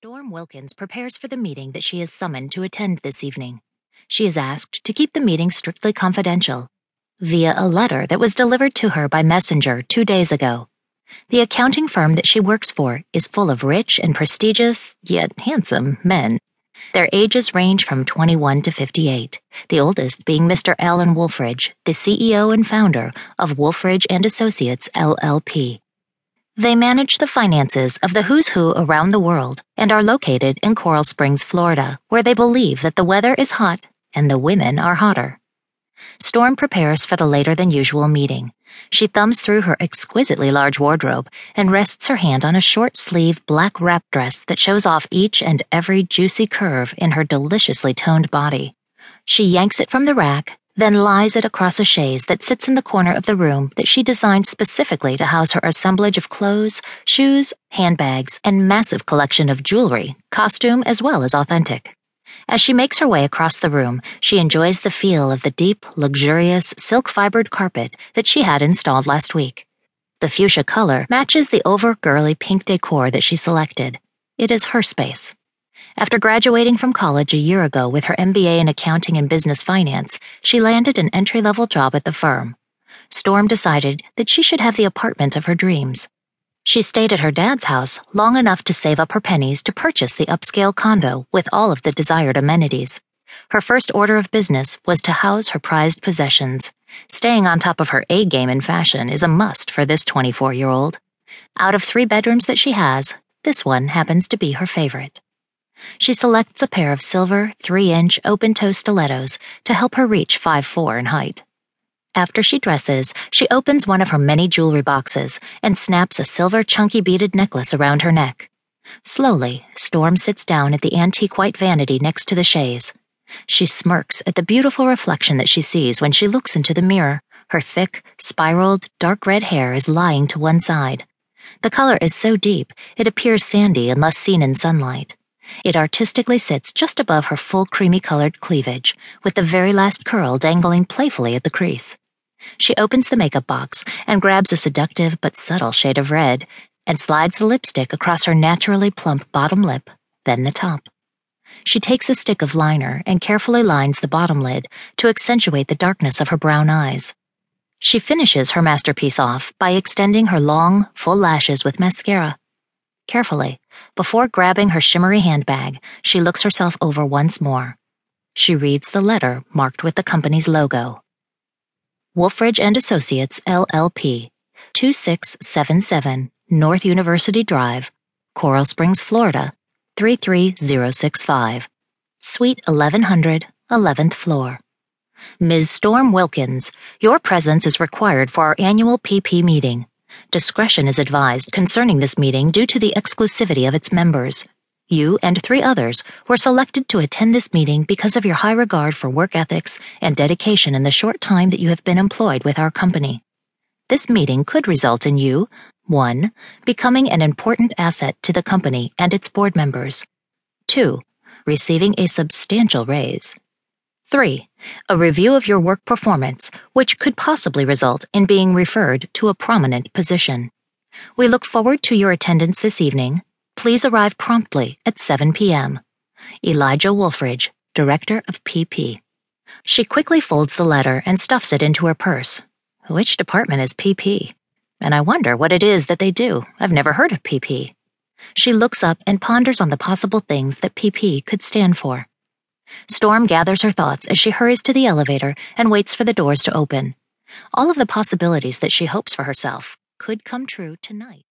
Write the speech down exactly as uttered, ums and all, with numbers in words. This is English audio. Storm Wilkins prepares for the meeting that she is summoned to attend this evening. She is asked to keep the meeting strictly confidential via a letter that was delivered to her by messenger two days ago. The accounting firm that she works for is full of rich and prestigious, yet handsome, men. Their ages range from twenty-one to fifty-eight, the oldest being Mister Alan Wolfridge, the C E O and founder of Wolfridge and Associates L L P. They manage the finances of the who's who around the world and are located in Coral Springs, Florida, where they believe that the weather is hot and the women are hotter. Storm prepares for the later-than-usual meeting. She thumbs through her exquisitely large wardrobe and rests her hand on a short-sleeve black wrap dress that shows off each and every juicy curve in her deliciously toned body. She yanks it from the rack, then lies it across a chaise that sits in the corner of the room that she designed specifically to house her assemblage of clothes, shoes, handbags, and massive collection of jewelry, costume as well as authentic. As she makes her way across the room, she enjoys the feel of the deep, luxurious, silk-fibered carpet that she had installed last week. The fuchsia color matches the over-girly pink decor that she selected. It is her space. After graduating from college a year ago with her M B A in Accounting and Business Finance, she landed an entry-level job at the firm. Storm decided that she should have the apartment of her dreams. She stayed at her dad's house long enough to save up her pennies to purchase the upscale condo with all of the desired amenities. Her first order of business was to house her prized possessions. Staying on top of her A-game in fashion is a must for this twenty-four-year-old. Out of three bedrooms that she has, this one happens to be her favorite. She selects a pair of silver, three-inch, open-toe stilettos to help her reach five foot four in height. After she dresses, she opens one of her many jewelry boxes and snaps a silver chunky beaded necklace around her neck. Slowly, Storm sits down at the antique white vanity next to the chaise. She smirks at the beautiful reflection that she sees when she looks into the mirror. Her thick, spiraled, dark red hair is lying to one side. The color is so deep, it appears sandy unless seen in sunlight. It artistically sits just above her full creamy-colored cleavage, with the very last curl dangling playfully at the crease. She opens the makeup box and grabs a seductive but subtle shade of red and slides the lipstick across her naturally plump bottom lip, then the top. She takes a stick of liner and carefully lines the bottom lid to accentuate the darkness of her brown eyes. She finishes her masterpiece off by extending her long, full lashes with mascara. Carefully, before grabbing her shimmery handbag, she looks herself over once more. She reads the letter marked with the company's logo. Wolfridge and Associates, L L P, two six seven seven North University Drive, Coral Springs, Florida, three three zero six five, Suite eleven hundred, eleventh floor. Miz Storm Wilkins, your presence is required for our annual P P meeting. Discretion is advised concerning this meeting due to the exclusivity of its members. You and three others were selected to attend this meeting because of your high regard for work ethics and dedication in the short time that you have been employed with our company. This meeting could result in you, one, becoming an important asset to the company and its board members, two, receiving a substantial raise, three, a review of your work performance, which could possibly result in being referred to a prominent position. We look forward to your attendance this evening. Please arrive promptly at seven p.m. Elijah Wolfridge, Director of P P. She quickly folds the letter and stuffs it into her purse. Which department is P P? And I wonder what it is that they do. I've never heard of P P. She looks up and ponders on the possible things that P P could stand for. Storm gathers her thoughts as she hurries to the elevator and waits for the doors to open. All of the possibilities that she hopes for herself could come true tonight.